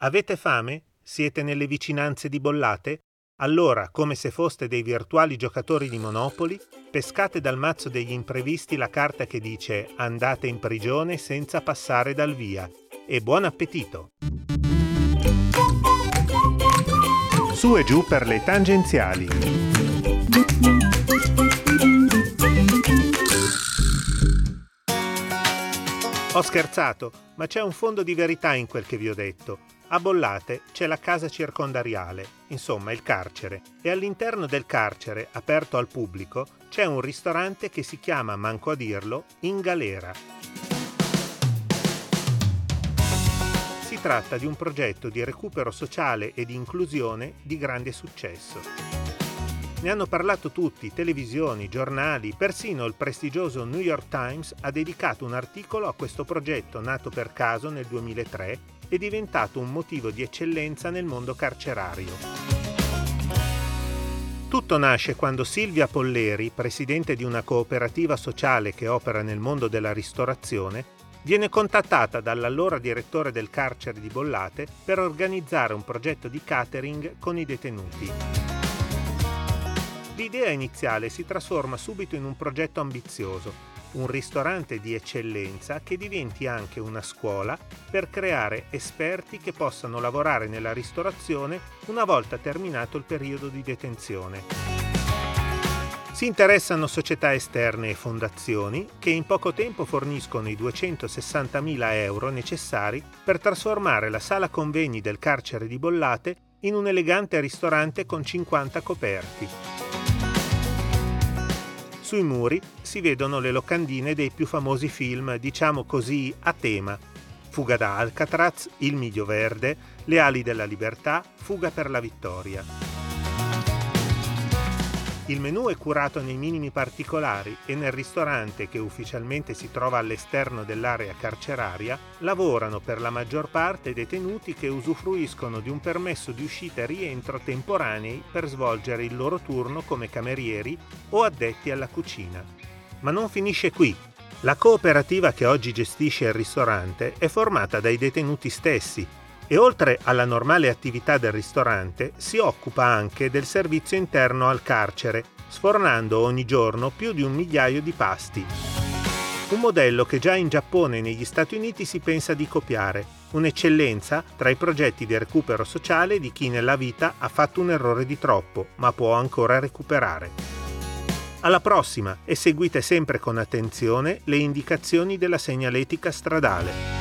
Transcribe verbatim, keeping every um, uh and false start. Avete fame? Siete nelle vicinanze di Bollate? Allora, come se foste dei virtuali giocatori di Monopoli, pescate dal mazzo degli imprevisti la carta che dice «Andate in prigione senza passare dal via» e buon appetito! Su e giù per le tangenziali. Ho scherzato, ma c'è un fondo di verità in quel che vi ho detto. A Bollate c'è la casa circondariale, insomma il carcere, e all'interno del carcere, aperto al pubblico, c'è un ristorante che si chiama, manco a dirlo, In Galera. Si tratta di un progetto di recupero sociale e di inclusione di grande successo. Ne hanno parlato tutti, televisioni, giornali, persino il prestigioso New York Times ha dedicato un articolo a questo progetto nato per caso nel duemilatré e diventato un motivo di eccellenza nel mondo carcerario. Tutto nasce quando Silvia Polleri, presidente di una cooperativa sociale che opera nel mondo della ristorazione, viene contattata dall'allora direttore del carcere di Bollate per organizzare un progetto di catering con i detenuti. L'idea iniziale si trasforma subito in un progetto ambizioso, un ristorante di eccellenza che diventi anche una scuola per creare esperti che possano lavorare nella ristorazione una volta terminato il periodo di detenzione. Si interessano società esterne e fondazioni che in poco tempo forniscono i duecentosessantamila euro necessari per trasformare la sala convegni del carcere di Bollate in un elegante ristorante con cinquanta coperti. Sui muri si vedono le locandine dei più famosi film, diciamo così, a tema. Fuga da Alcatraz, Il miglio verde, Le ali della libertà, Fuga per la vittoria. Il menù è curato nei minimi particolari e nel ristorante, che ufficialmente si trova all'esterno dell'area carceraria, lavorano per la maggior parte detenuti che usufruiscono di un permesso di uscita e rientro temporanei per svolgere il loro turno come camerieri o addetti alla cucina. Ma non finisce qui. La cooperativa che oggi gestisce il ristorante è formata dai detenuti stessi, e oltre alla normale attività del ristorante si occupa anche del servizio interno al carcere, sfornando ogni giorno più di un migliaio di pasti. Un modello che già in Giappone e negli Stati Uniti si pensa di copiare, un'eccellenza tra i progetti di recupero sociale di chi nella vita ha fatto un errore di troppo, ma può ancora recuperare. Alla prossima e seguite sempre con attenzione le indicazioni della segnaletica stradale.